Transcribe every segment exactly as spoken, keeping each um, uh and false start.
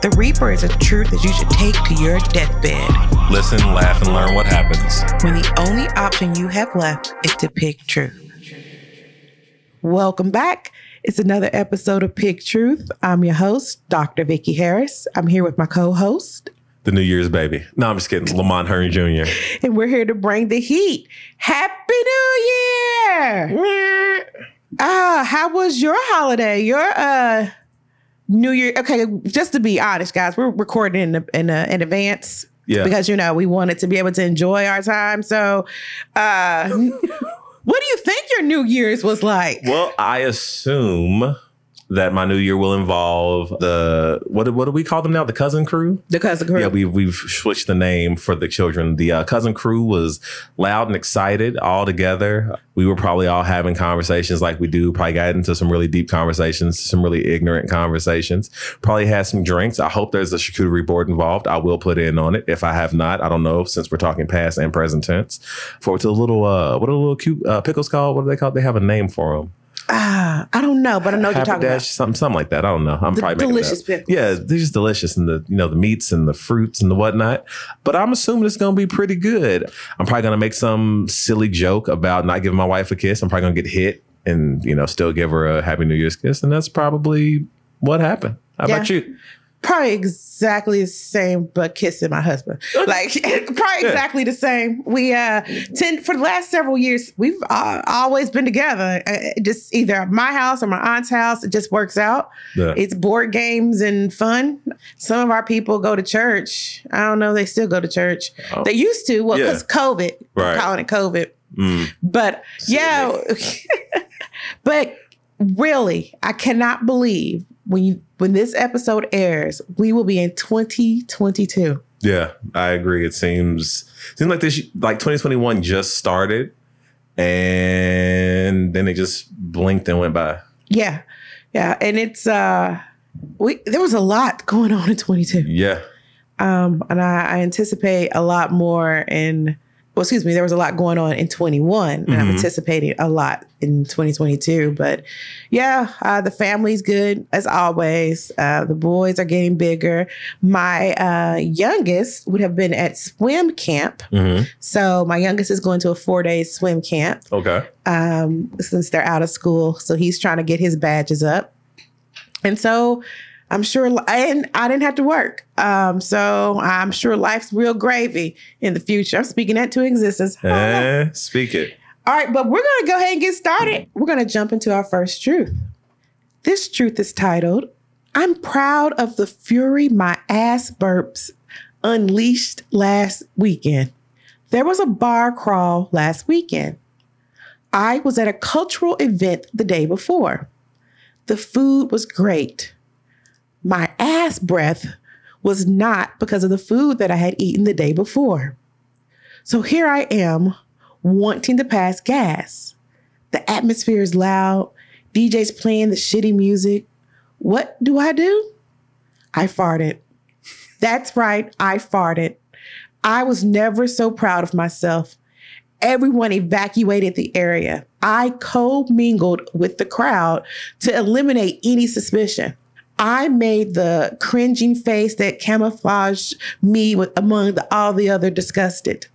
The Reaper is a truth that you should take to your deathbed. Listen, laugh, and learn what happens when the only option you have left is to pick truth. Welcome back. It's another episode of Pick Truth. I'm your host, Doctor Vicky Harris. I'm here with my co-host, the New Year's baby. No, I'm just kidding. Lamont Herney Junior And we're here to bring the heat. Happy New Year! Ah, uh, how was your holiday? Your uh. New Year. Okay, just to be honest, guys, we're recording in a, in, a, in advance yeah. because, you know, we wanted to be able to enjoy our time. So uh, what do you think your New Year's was like? Well, I assume that my New Year will involve the, what, what do we call them now? The Cousin Crew? The Cousin Crew. Yeah, we, we've switched the name for the children. The uh, Cousin Crew was loud and excited all together. We were probably all having conversations like we do. Probably got into some really deep conversations, some really ignorant conversations. Probably had some drinks. I hope there's a charcuterie board involved. I will put in on it. If I have not, I don't know, since we're talking past and present tense. For it's a little, uh, what are the little cute uh, pickles called? What are they called? They have a name for them. Ah, I don't know, but I know what you're talking about. Something, something like that. I don't know. I'm the probably delicious making it up. Pickles. Yeah, they're just delicious, and the you know the meats and the fruits and the whatnot. But I'm assuming it's gonna be pretty good. I'm probably gonna make some silly joke about not giving my wife a kiss. I'm probably gonna get hit, and you know, still give her a Happy New Year's kiss, and that's probably what happened. How yeah. about you? Probably exactly the same, but kissing my husband. Like, probably exactly the same. We, uh, tend, for the last several years, we've uh, always been together. Uh, just either at my house or my aunt's house. It just works out. Yeah. It's board games and fun. Some of our people go to church. I don't know. They still go to church. Oh. They used to. Well, because yeah. COVID. Right. Calling it COVID. Mm. But, so, yeah. But really, I cannot believe when you when this episode airs, we will be in twenty twenty-two. Yeah, I agree. It seems seems like this like twenty twenty-one just started, and then it just blinked and went by. Yeah, yeah, and it's uh, we there was a lot going on in twenty-two. Yeah, um, and I, I anticipate a lot more in. Well, excuse me, there was a lot going on in twenty-one, and mm-hmm. I'm anticipating a lot in twenty twenty-two. But yeah, uh, the family's good, as always. Uh, the boys are getting bigger. My uh, youngest would have been at swim camp. Mm-hmm. So my youngest is going to a four-day swim camp. Okay. Um, since they're out of school. So he's trying to get his badges up. And so I'm sure, and I didn't have to work. Um, so I'm sure life's real gravy in the future. I'm speaking that to existence. Eh, speak it. All right, but we're going to go ahead and get started. We're going to jump into our first truth. This truth is titled, I'm proud of the fury my ass burps unleashed last weekend. There was a bar crawl last weekend. I was at a cultural event the day before. The food was great. My ass breath was not because of the food that I had eaten the day before. So here I am wanting to pass gas. The atmosphere is loud. D J's playing the shitty music. What do I do? I farted. That's right. I farted. I was never so proud of myself. Everyone evacuated the area. I co-mingled with the crowd to eliminate any suspicion. I made the cringing face that camouflaged me with, among the, all the other disgusted.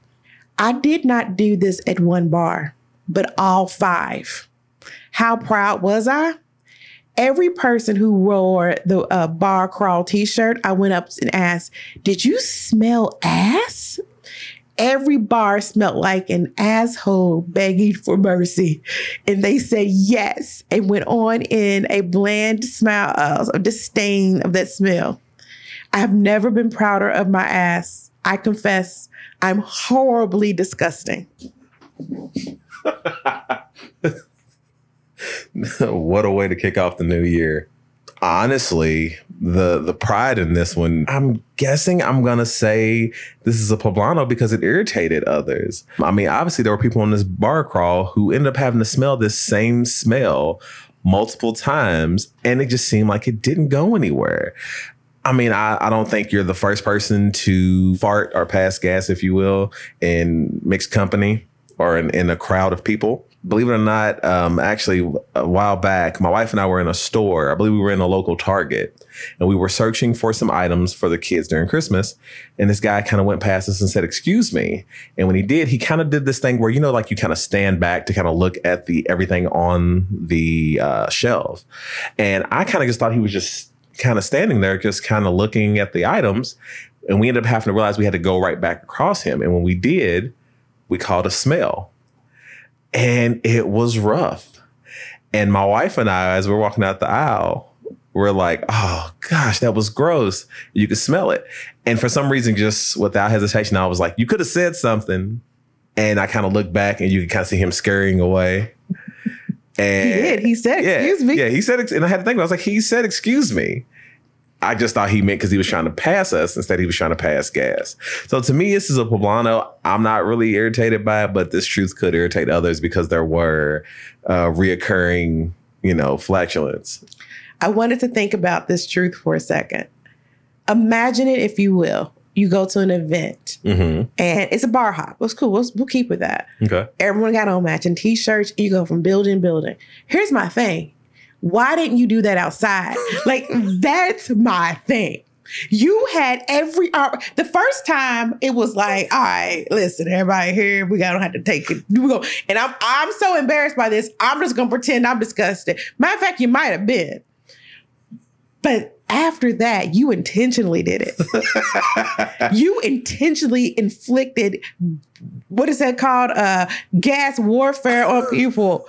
I did not do this at one bar, but all five. How proud was I? Every person who wore the uh, bar crawl t-shirt, I went up and asked, did you smell ass? Every bar smelled like an asshole begging for mercy. And they said yes and went on in a bland smile of disdain of that smell. I have never been prouder of my ass. I confess, I'm horribly disgusting. What a way to kick off the new year. Honestly, the the pride in this one. I'm guessing I'm going to say this is a poblano because it irritated others. I mean, obviously, there were people on this bar crawl who ended up having to smell this same smell multiple times, and it just seemed like it didn't go anywhere. I mean, I, I don't think you're the first person to fart or pass gas, if you will, in mixed company or in, in a crowd of people. Believe it or not, um, actually, a while back, my wife and I were in a store. I believe we were in a local Target, and we were searching for some items for the kids during Christmas. And this guy kind of went past us and said, "Excuse me." And when he did, he kind of did this thing where, you know, like you kind of stand back to kind of look at the everything on the uh, shelf. And I kind of just thought he was just kind of standing there, just kind of looking at the items. And we ended up having to realize we had to go right back across him. And when we did, we called a smell. And it was rough. And my wife and I, as we're walking out the aisle, we're like, "Oh, gosh, that was gross." You could smell it. And for some reason, just without hesitation, I was like, "You could have said something." And I kind of looked back and you could kind of see him scurrying away. And he did. He said, yeah, "Excuse me." Yeah, he said, and I had to think, I was like, he said, "Excuse me." I just thought he meant because he was trying to pass us. Instead, he was trying to pass gas. So to me, this is a poblano. I'm not really irritated by it, but this truth could irritate others because there were uh, reoccurring, you know, flatulence. I wanted to think about this truth for a second. Imagine it, if you will. You go to an event, mm-hmm. and it's a bar hop. What's cool? We'll, we'll keep with that. Okay. Everyone got on matching T-shirts. You go from building to building. Here's my thing. Why didn't you do that outside? Like, that's my thing. You had every... Uh, the first time, it was like, all right, listen, everybody here, we don't have to take it. We go. And I'm, I'm so embarrassed by this. I'm just going to pretend I'm disgusted. Matter of fact, you might have been. But after that, you intentionally did it. You intentionally inflicted... What is that called? Uh, gas warfare on people.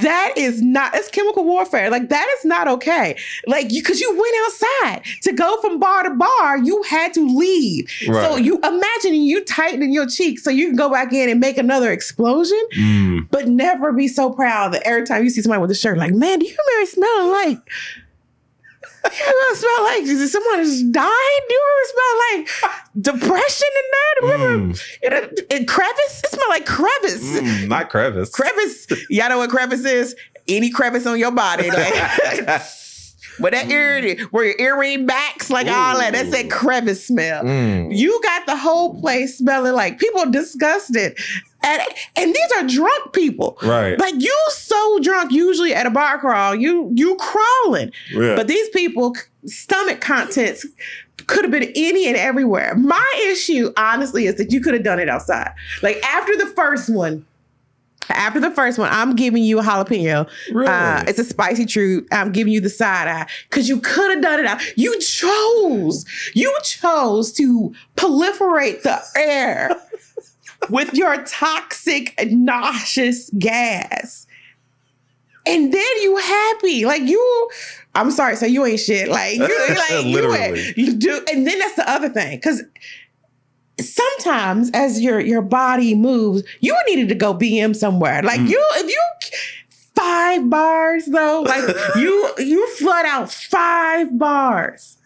That is not, it's chemical warfare. Like, that is not okay. Like, you, cause you went outside to go from bar to bar, you had to leave. Right. So you imagine you tightening your cheeks so you can go back in and make another explosion, mm. but never be so proud that every time you see somebody with a shirt, like, "Man, do you remember smelling like, you smell like someone has died? Do you smell like depression in that? Remember, mm. in a, in crevice? It smell like crevice." Mm, not crevice. Crevice. Y'all know what crevice is? Any crevice on your body. Like, where that ear, where your earring backs, like, ooh, all that. That's that crevice smell. Mm. You got the whole place smelling like people disgusted. And, and these are drunk people. Right. Like, you so drunk, usually at a bar crawl, you you crawling. Yeah. But these people, stomach contents could have been any and everywhere. My issue, honestly, is that you could have done it outside. Like, after the first one, After the first one, I'm giving you a jalapeno. Really? Uh, it's a spicy truth. I'm giving you the side eye because you could have done it out. You chose. You chose to proliferate the air with your toxic, nauseous gas. And then you happy. Like, you, I'm sorry, so you ain't shit. Like, you like, literally. You, you do. And then that's the other thing. Because sometimes as your, your body moves, you needed to go B M somewhere. Like, mm. you, if you, five bars though, like you, you flood out five bars.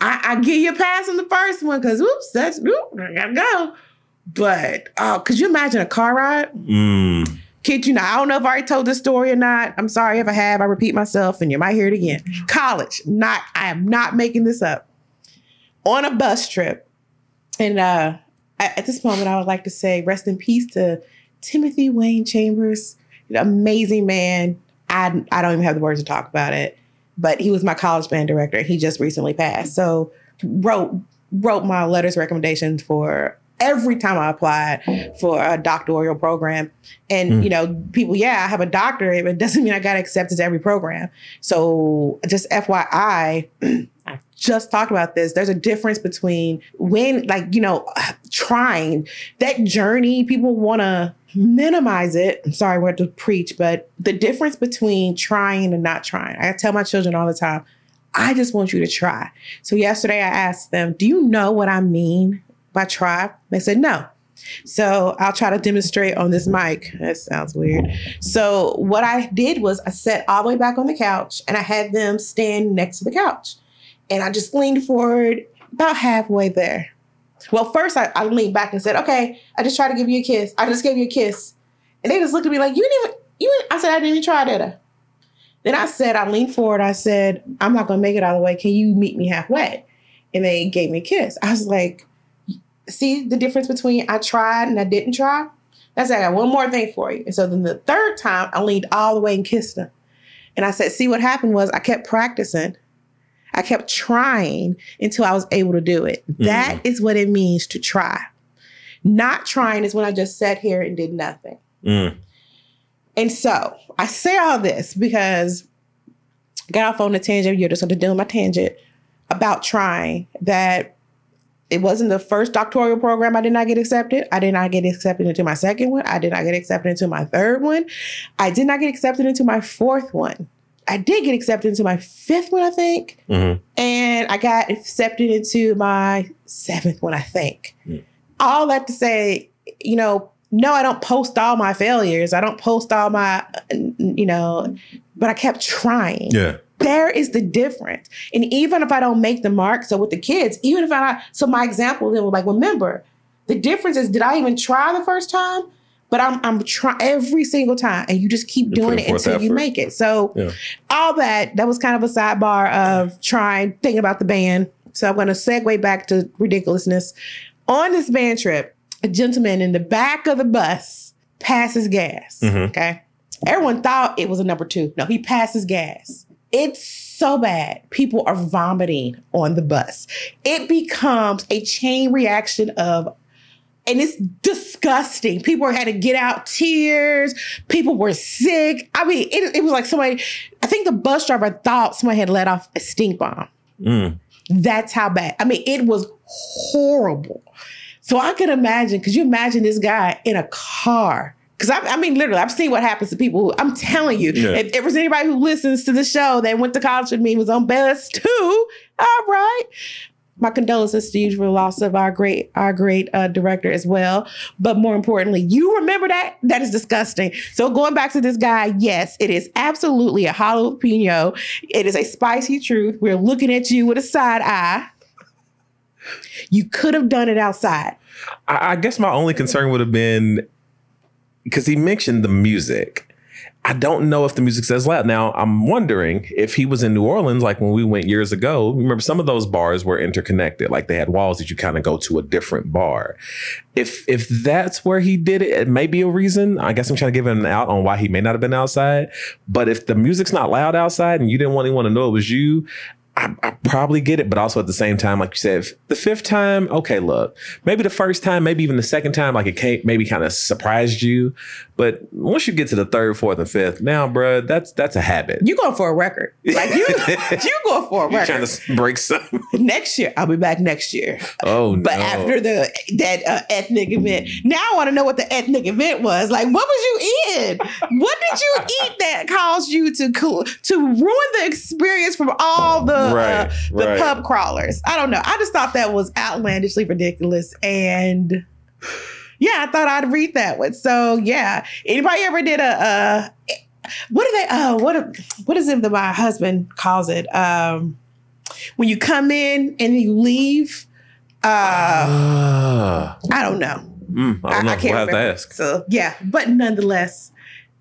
I, I give you a pass on the first one because, oops, that's, oops, I gotta go. But, uh, could you imagine a car ride? Mm. Kid you not. I don't know if I already told this story or not. I'm sorry if I have. I repeat myself and you might hear it again. College, not, I am not making this up. On a bus trip. And uh, at this moment, I would like to say rest in peace to Timothy Wayne Chambers, an amazing man. I, I don't even have the words to talk about it, but he was my college band director. He just recently passed. So wrote wrote my letters recommendations for every time I applied for a doctoral program. And, mm. you know, people, yeah, I have a doctorate, but it doesn't mean I got accepted to every program. So just F Y I, I just talked about this. There's a difference between when, like, you know, trying that journey, people want to minimize it. I'm sorry, we're to preach, but the difference between trying and not trying. I tell my children all the time, I just want you to try. So yesterday I asked them, "Do you know what I mean by try?" They said, "No." So I'll try to demonstrate on this mic. That sounds weird. So what I did was I sat all the way back on the couch and I had them stand next to the couch. And I just leaned forward about halfway there. Well, first I, I leaned back and said, okay, I just tried to give you a kiss. I just gave you a kiss. And they just looked at me like, you didn't even, you didn't. I said, I didn't even try that. Then I said, I leaned forward. I said, I'm not going to make it all the way. Can you meet me halfway? And they gave me a kiss. I was like, see the difference between I tried and I didn't try? That's like, I got one more thing for you. And so then the third time I leaned all the way and kissed them. And I said, see, what happened was I kept practicing. I kept trying until I was able to do it. Mm-hmm. That is what it means to try. Not trying is when I just sat here and did nothing. Mm. And so I say all this because I got off on a tangent. You're just going to do my tangent about trying, that it wasn't the first doctoral program I did not get accepted. I did not get accepted into my second one. I did not get accepted into my third one. I did not get accepted into my fourth one. I did get accepted into my fifth one, I think. Mm-hmm. And I got accepted into my seventh one, I think. Mm. All that to say, you know, no, I don't post all my failures. I don't post all my, you know, but I kept trying. Yeah. There is the difference. And even if I don't make the mark, so with the kids, even if I, so my example then was like, remember, the difference is, did I even try the first time? But I'm I'm trying every single time, and you just keep You're doing it until effort. You make it. So yeah. all that, that was kind of a sidebar of trying, thinking about the band. So I'm going to segue back to ridiculousness. On this band trip, a gentleman in the back of the bus passes gas. Mm-hmm. Okay. Everyone thought it was a number two. No, he passes gas. It's so bad. People are vomiting on the bus. It becomes a chain reaction of, and it's disgusting. People had to get out tears. People were sick. I mean, it, it was like somebody, I think the bus driver thought somebody had let off a stink bomb. Mm. That's how bad. I mean, it was horrible. So I could imagine, could you imagine this guy in a car? Because I, I mean, literally, I've seen what happens to people who, I'm telling you, yeah. if, if there's anybody who listens to the show that went to college with me, was on bus too, all right. My condolences to you for the loss of our great, our great uh, director as well. But more importantly, you remember that? That is disgusting. So going back to this guy, yes, it is absolutely a jalapeno. It is a spicy truth. We're looking at you with a side eye. You could have done it outside. I, I guess my only concern would have been, because he mentioned the music. I don't know if the music says loud. Now, I'm wondering if he was in New Orleans, like when we went years ago, remember some of those bars were interconnected, like they had walls that you kind of go to a different bar. If if that's where he did it, it may be a reason. I guess I'm trying to give him an out on why he may not have been outside. But if the music's not loud outside and you didn't want anyone to know it was you, I, I probably get it. But also at the same time, like you said, the fifth time, okay, look, maybe the first time, maybe even the second time, like it came, maybe kind of surprised you. But once you get to the third, fourth, and fifth, now, bro, that's that's a habit. You're going for a record. Like you, you going for a record. You're trying to break something. Next year, I'll be back next year. Oh, but no. But after the that uh, ethnic event, now I want to know what the ethnic event was. Like, what was you eating? What did you eat that caused you to cool, to ruin the experience from all the Right, uh, the right. pub crawlers. I don't know. I just thought that was outlandishly ridiculous. And yeah, I thought I'd read that one. So yeah. Anybody ever did a, uh, what are they, uh, what, a, what is it that my husband calls it? Um, when you come in and you leave, uh, uh I don't know. Mm, I, don't know. I, I can't we'll have to ask. So yeah, but nonetheless,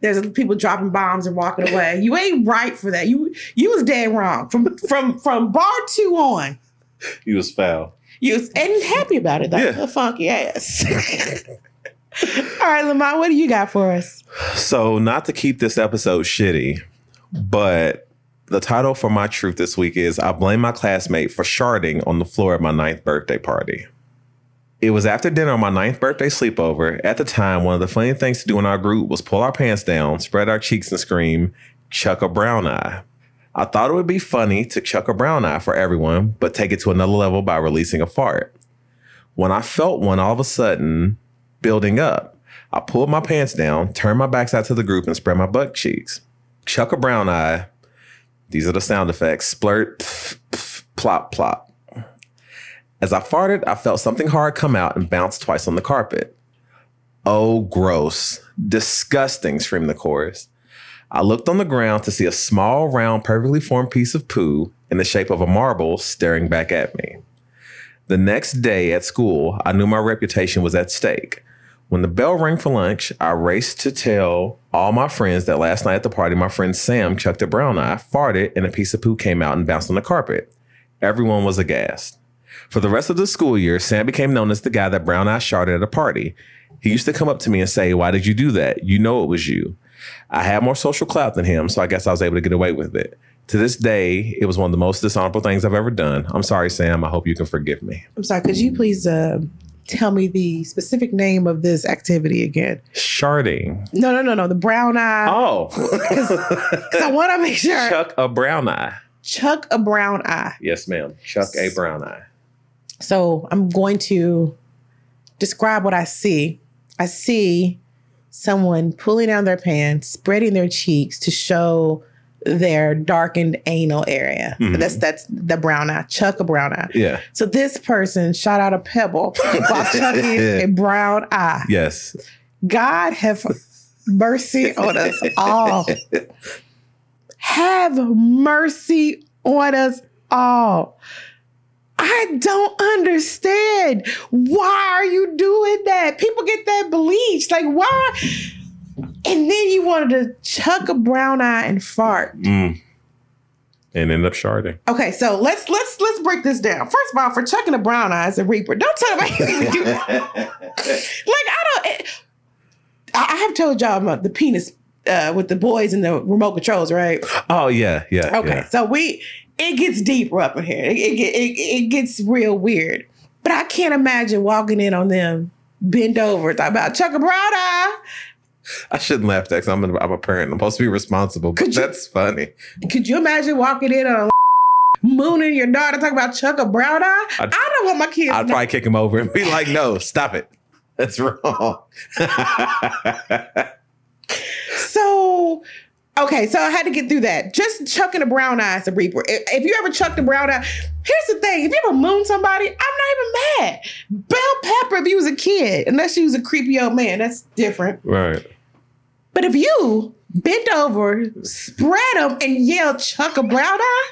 there's people dropping bombs and walking away. You ain't right for that. You you was dead wrong from from from bar two on. You was foul. You was and happy about it though. Yeah. A funky ass. All right, Lamont, what do you got for us? So, not to keep this episode shitty, but the title for my truth this week is I blame my classmate for sharding on the floor at my ninth birthday party. It was after dinner on my ninth birthday sleepover. At the time, one of the funny things to do in our group was pull our pants down, spread our cheeks, and scream, "Chuck a brown eye." I thought it would be funny to chuck a brown eye for everyone, but take it to another level by releasing a fart. When I felt one all of a sudden building up, I pulled my pants down, turned my backside to the group, and spread my butt cheeks. Chuck a brown eye. These are the sound effects. Splurt, pff, pff, plop, plop. As I farted, I felt something hard come out and bounce twice on the carpet. "Oh, gross. Disgusting," screamed the chorus. I looked on the ground to see a small, round, perfectly formed piece of poo in the shape of a marble staring back at me. The next day at school, I knew my reputation was at stake. When the bell rang for lunch, I raced to tell all my friends that last night at the party, my friend Sam chucked a brown eye, farted, and a piece of poo came out and bounced on the carpet. Everyone was aghast. For the rest of the school year, Sam became known as the guy that brown eye sharted at a party. He used to come up to me and say, "Why did you do that? You know it was you." I had more social clout than him, so I guess I was able to get away with it. To this day, it was one of the most dishonorable things I've ever done. I'm sorry, Sam. I hope you can forgive me. I'm sorry. Could you please uh, tell me the specific name of this activity again? Sharding. No, no, no, no. The brown eye. Oh. Because I want to make sure. Chuck a brown eye. Chuck a brown eye. Yes, ma'am. Chuck a brown eye. So I'm going to describe what I see. I see someone pulling down their pants, spreading their cheeks to show their darkened anal area. Mm-hmm. That's that's the brown eye. Chuck a brown eye. Yeah. So this person shot out a pebble while chucking yeah. a brown eye. Yes. God have mercy on us all. Have mercy on us all. I don't understand. Why are you doing that? People get that bleached. Like, why? And then you wanted to chuck a brown eye and fart. Mm. And end up sharding. Okay, so let's let's let's break this down. First of all, for chucking a brown eye as a reaper, don't tell me you even do that. Like, I don't... It, I have told y'all about the penis uh, with the boys and the remote controls, right? Oh, yeah, yeah. Okay, yeah. so we... It gets deeper up in here. It, it, it, it gets real weird. But I can't imagine walking in on them, bend over, talking about Chuck a brown eye. I shouldn't laugh at that because I'm, I'm a parent. I'm supposed to be responsible, but could that's you, funny. Could you imagine walking in on a mooning your daughter talking about Chuck a brown eye? I'd, I don't want my kids. I'd know. Probably kick him over and be like, no, stop it. That's wrong. So... Okay, so I had to get through that. Just chucking a brown eye is a reaper. If, if you ever chucked a brown eye, here's the thing. If you ever moon somebody, I'm not even mad. Bell pepper if you was a kid, unless you was a creepy old man. That's different. Right. But if you bent over, spread them, and yell, chuck a brown eye,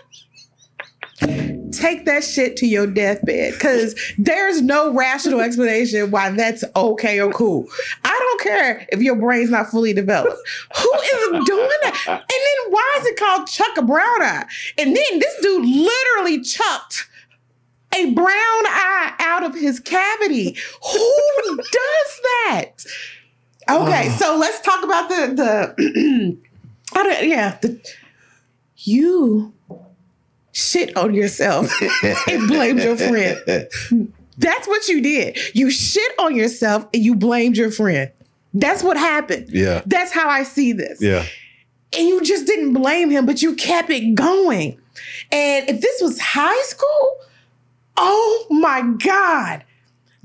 take that shit to your deathbed. Because there's no rational explanation why that's okay or cool. I don't care if your brain's not fully developed. Who is doing that? And then why is it called chuck a brown eye? And then this dude literally chucked a brown eye out of his cavity. Who does that? Okay, so let's talk about the... the I don't, yeah. The, you... shit on yourself and blamed your friend. That's what you did. You shit on yourself and you blamed your friend. That's what happened. Yeah. That's how I see this. Yeah. And you just didn't blame him, but you kept it going. And if this was high school, oh my God.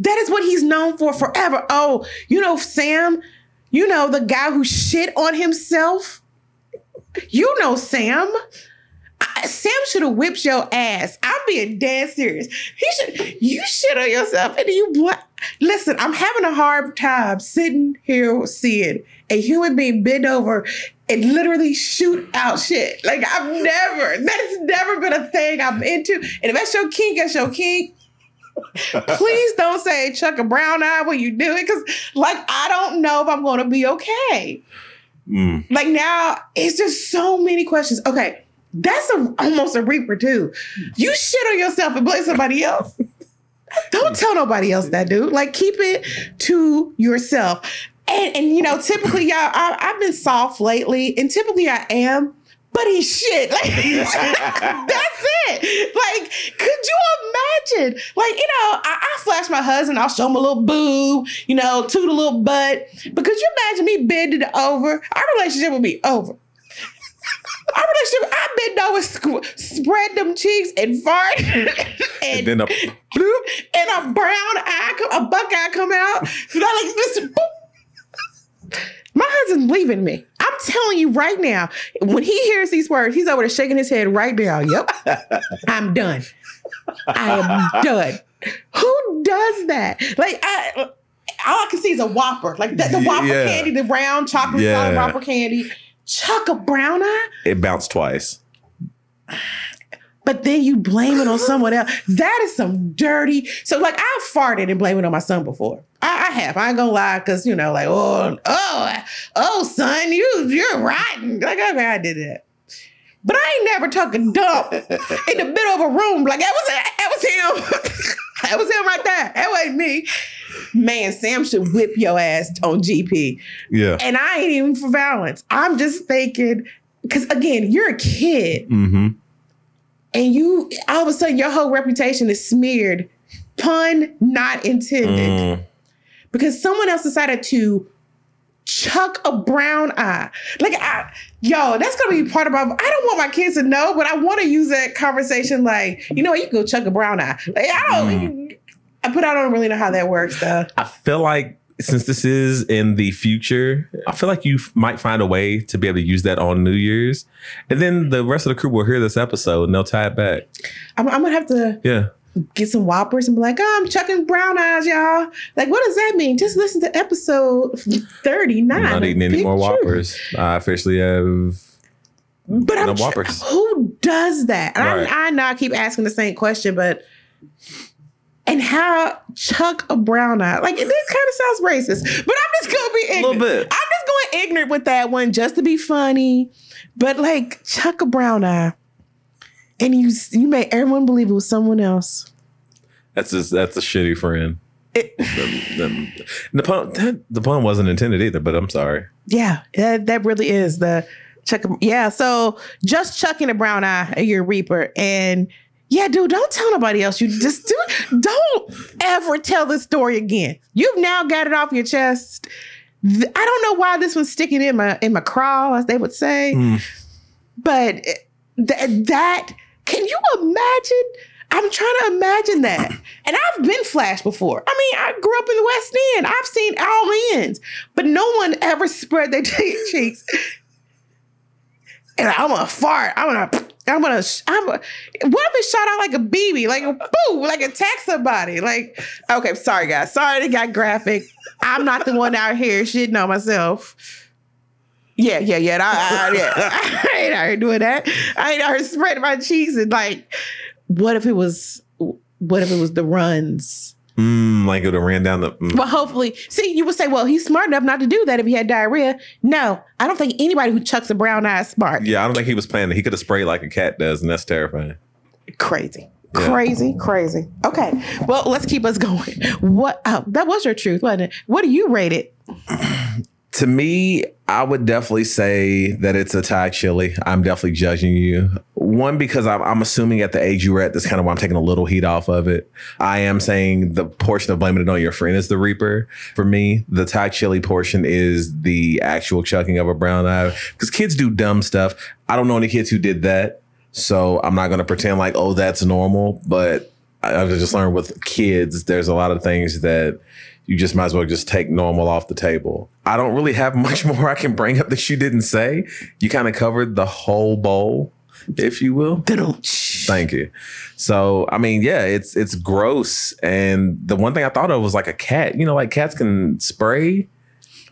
That is what he's known for forever. Oh, you know, Sam, you know, the guy who shit on himself. You know, Sam. I, Sam should have whipped your ass. I'm being dead serious. He should. You shit on yourself, and you what? Listen, I'm having a hard time sitting here seeing a human being bend over and literally shoot out shit. Like I've never. That's never been a thing I'm into. And if that's your kink, that's your kink. Please don't say chuck a brown eye when you do it, because like I don't know if I'm going to be okay. Mm. Like now, it's just so many questions. Okay. That's a, almost a reaper, too. You shit on yourself and blame somebody else. Don't tell nobody else that, dude. Like, keep it to yourself. And, and you know, typically, y'all, I, I've been soft lately, and typically I am, but he shit. Like, that's it. Like, could you imagine? Like, you know, I, I flash my husband. I'll show him a little boob, you know, toot a little butt. But could you imagine me bending over? Our relationship would be over. Our relationship, I bend over, squ- spread them cheeks and fart, and, and then a bloop, and a brown eye, a buck eye come out. So I like this. Boop. My husband's leaving me. I'm telling you right now. When he hears these words, he's over there shaking his head right now. Yep, I'm done. I am done. Who does that? Like I, all I can see is a Whopper, like the, the yeah. Whopper candy, the round chocolate yeah. solid Whopper candy. Chuck a brown eye? It bounced twice. but then you blame it on someone else. That is some dirty. So like I've farted and blamed it on my son before. I, I have. I ain't gonna lie, because you know, like, oh, oh, oh, son, you you're rotten. Like, okay, I did that. But I ain't never took a dump in the middle of a room. Like that was that was him. That was him right there. That wasn't me. Man, Sam should whip your ass on G P. Yeah. And I ain't even for violence. I'm just thinking, because again, you're a kid. Mm-hmm. And you, all of a sudden, your whole reputation is smeared. Pun not intended. Mm. Because someone else decided to chuck a brown eye. Like, I, yo, that's going to be part of my, I don't want my kids to know, but I want to use that conversation like, you know what, you can go chuck a brown eye. Like, I don't, mm. you, I, but I don't really know how that works, though. I feel like since this is in the future, I feel like you f- might find a way to be able to use that on New Year's. And then the rest of the crew will hear this episode and they'll tie it back. I'm, I'm going to have to. Yeah. Get some whoppers and be like, oh, I'm chucking brown eyes, y'all. Like, what does that mean? Just listen to episode thirty-nine. I'm not eating any more whoppers. I officially have but I'm whoppers. Tr- who does that? And right. I, I know I keep asking the same question, but and how chuck a brown eye? Like, this kind of sounds racist, but I'm just gonna be ignorant. A little bit. I'm just going ignorant with that one just to be funny. But like, chuck a brown eye. And you you made everyone believe it was someone else. That's just, that's a shitty friend. It, the, the, the, pun, that, the pun wasn't intended either, but I'm sorry. Yeah, that, that really is the chuck. Yeah, so just chucking a brown eye at your reaper. And yeah, dude, don't tell nobody else. You just do, don't ever tell this story again. You've now got it off your chest. I don't know why this one's sticking in my, in my crawl, as they would say. Mm. But th- that... Can you imagine? I'm trying to imagine that. And I've been flashed before. I mean, I grew up in the West End. I've seen all ends. But no one ever spread their t- cheeks. And I'm gonna fart. I'm gonna, I'm gonna, I'm gonna, what if it shot out like a B B? Like, boo, like attack somebody. Like, okay, sorry guys. Sorry it got graphic. I'm not the one out here shitting on myself. Yeah, yeah, yeah. I, I, yeah. I ain't out here doing that. I ain't out here spreading my cheeks and like, what if it was, what if it was the runs? Mm, like it would have ran down the... Mm. Well, hopefully. See, you would say, well, he's smart enough not to do that if he had diarrhea. No, I don't think anybody who chucks a brown eye is smart. Yeah, I don't think he was planning. He could have sprayed like a cat does, and that's terrifying. Crazy. Yeah. Crazy, crazy. Okay, well, let's keep us going. What? Oh, that was your truth, wasn't it? What do you rate it? To me, I would definitely say that it's a Thai chili. I'm definitely judging you. One, because I'm, I'm assuming at the age you were at, that's kind of why I'm taking a little heat off of it. I am saying the portion of blaming it on your friend is the reaper. For me, the Thai chili portion is the actual chucking of a brown eye. Because kids do dumb stuff. I don't know any kids who did that. So I'm not going to pretend like, oh, that's normal. But I've just learned with kids, there's a lot of things that you just might as well just take normal off the table. I don't really have much more I can bring up that you didn't say. You kind of covered the whole bowl, if you will. Thank you. So, I mean, yeah, it's it's gross. And the one thing I thought of was like a cat. You know, like cats can spray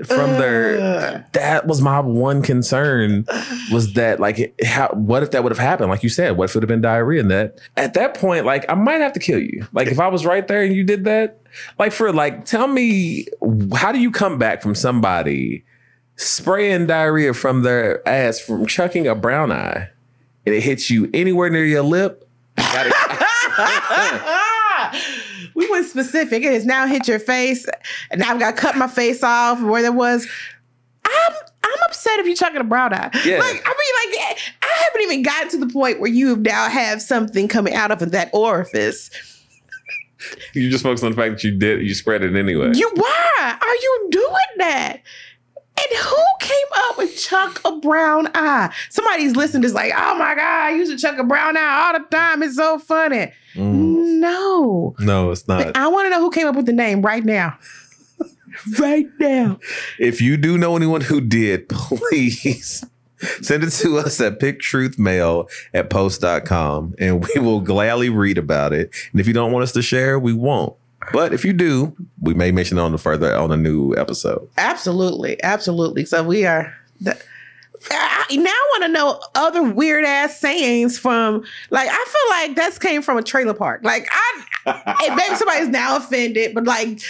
from uh, their... That was my one concern was that, like, how, what if that would have happened? Like you said, what if it would have been diarrhea and that? At that point, like, I might have to kill you. Like, if I was right there and you did that, Like for like, tell me, how do you come back from somebody spraying diarrhea from their ass from chucking a brown eye and it hits you anywhere near your lip? We went specific. It has now hit your face, and I've got to cut my face off where there was. I'm I'm upset if you're chucking a brown eye. Yeah. Like I mean, like I haven't even gotten to the point where you now have something coming out of that orifice. You just focus on the fact that you did, you spread it anyway. You why are you doing that? And who came up with chuck a brown eye? Somebody's listening is like, oh my God, you should chuck a brown eye all the time. It's so funny. Mm. No. No, it's not. Like, I want to know who came up with the name right now. Right now. If you do know anyone who did, please send it to us at PickTruthMail at Post dot com, and we will gladly read about it. And if you don't want us to share, we won't. But if you do, we may mention it on the further on a new episode. Absolutely, absolutely. So we are. Th- I now want to know other weird ass sayings from, like, I feel like that's came from a trailer park. Like, I, maybe somebody's now offended, but like,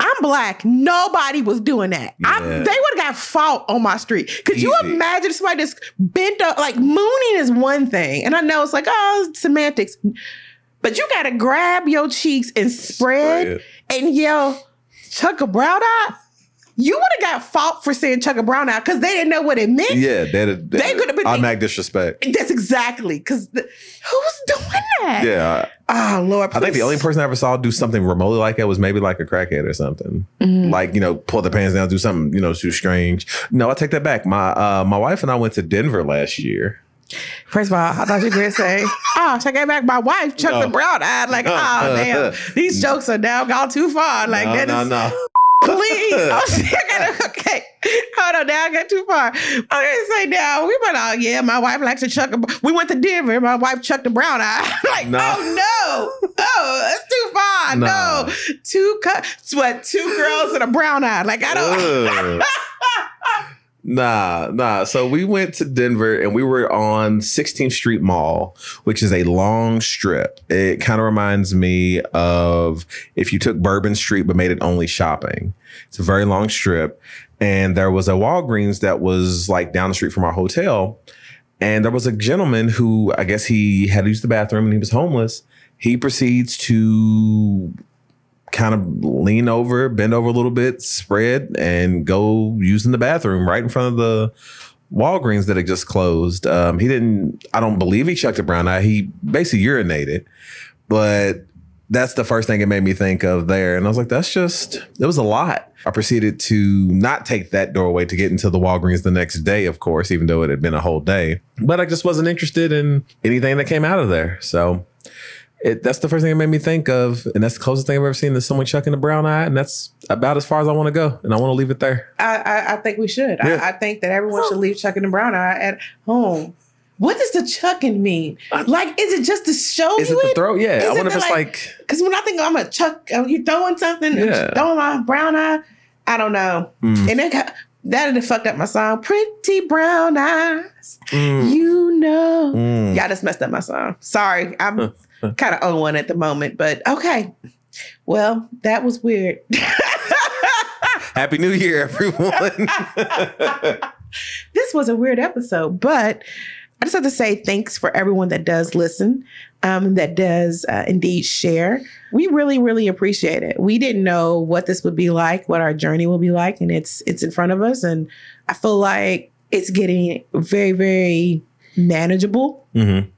I'm black. Nobody was doing that. Yeah. I, they would have got fought on my street. Could Easy. You imagine somebody just bent up? Like, mooning is one thing. And I know it's like, oh, it's semantics. But you got to grab your cheeks and spread, spread and yell, "Chuck a brown eye." You would have got fault for saying "chuck a brown eye" because they didn't know what it meant. Yeah, they they could have been automatic disrespect. That's exactly, because who's doing that? Yeah. I, oh Lord, please. I think the only person I ever saw do something remotely like that was maybe like a crackhead or something. Mm-hmm. Like, you know, pull the pants down, do something, you know, too strange. No, I take that back. My uh, my wife and I went to Denver last year. First of all, I thought you were going to say, "Oh, check it back. My wife chucked no. the brown eye." Like, no. oh damn, these no. jokes are now gone too far. Like, no, that no, is no. Please. Oh, shit, I gotta, okay. Hold on, now I got too far. I'm gonna say now we went out. Yeah, my wife likes to chuck. A, we went to Denver. My wife chucked a brown eye. Like, nah. oh no, oh, it's too far. Nah. No, two cu- what? Two girls and a brown eye. Like, I don't. Nah, nah. So we went to Denver and we were on sixteenth Street Mall, which is a long strip. It kind of reminds me of if you took Bourbon Street but made it only shopping. It's a very long strip. And there was a Walgreens that was like down the street from our hotel. And there was a gentleman who, I guess he had used the bathroom and he was homeless. He proceeds to kind of lean over, bend over a little bit, spread, and go using the bathroom right in front of the Walgreens that had just closed. Um, he didn't, I don't believe he checked a brown eye. He basically urinated. But that's the first thing it made me think of there. And I was like, that's just, it was a lot. I proceeded to not take that doorway to get into the Walgreens the next day, of course, even though it had been a whole day. But I just wasn't interested in anything that came out of there. So It, that's the first thing it made me think of. And that's the closest thing I've ever seen to someone chucking a brown eye. And that's about as far as I want to go. And I want to leave it there. I, I, I think we should. Yeah. I, I think that everyone should leave chucking a brown eye at home. What does the chucking mean? Like, is it just to show is you it? Is it the throw? Yeah. Is I wonder if it's like... Because like, when I think I'm going to chuck, oh, you're throwing something, yeah. I'm throwing my brown eye. I don't know. Mm. And then that have fucked up my song. Pretty brown eyes. Mm. You know. Mm. Y'all just messed up my song. Sorry. I'm... Huh. Kind of own one at the moment, but okay. Well, that was weird. Happy New Year, everyone. This was a weird episode, but I just have to say thanks for everyone that does listen, um, that does uh, indeed share. We really, really appreciate it. We didn't know what this would be like, what our journey will be like, and it's it's in front of us. And I feel like it's getting very, very manageable. Mm-hmm.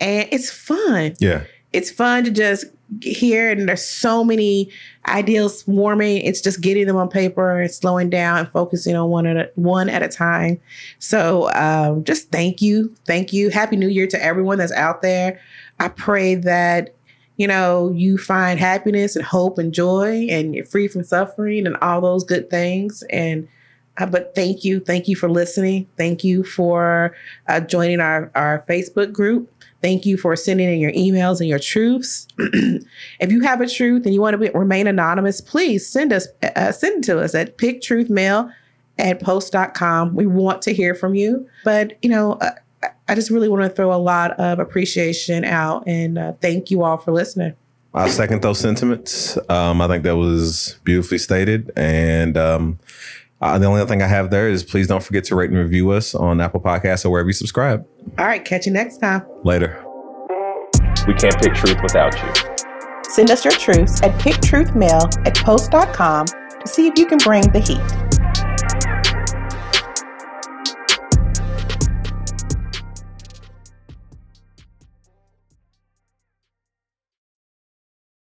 And it's fun. Yeah. It's fun to just hear. And there's so many ideas swarming. It's just getting them on paper and slowing down and focusing on one at a, one at a time. So um, just thank you. Thank you. Happy New Year to everyone that's out there. I pray that, you know, you find happiness and hope and joy and you're free from suffering and all those good things. And But thank you. Thank you for listening. Thank you for uh, joining our, our Facebook group. Thank you for sending in your emails and your truths. If you have a truth and you want to be, remain anonymous, please send us uh, send it to us at PickTruthMail at Post dot com. We want to hear from you. But, you know, uh, I just really want to throw a lot of appreciation out and uh, thank you all for listening. I second those sentiments. Um, I think that was beautifully stated. And, um Uh, the only other thing I have there is please don't forget to rate and review us on Apple Podcasts or wherever you subscribe. All right. Catch you next time. Later. We can't pick truth without you. Send us your truths at PickTruthMail at Post dot com to see if you can bring the heat.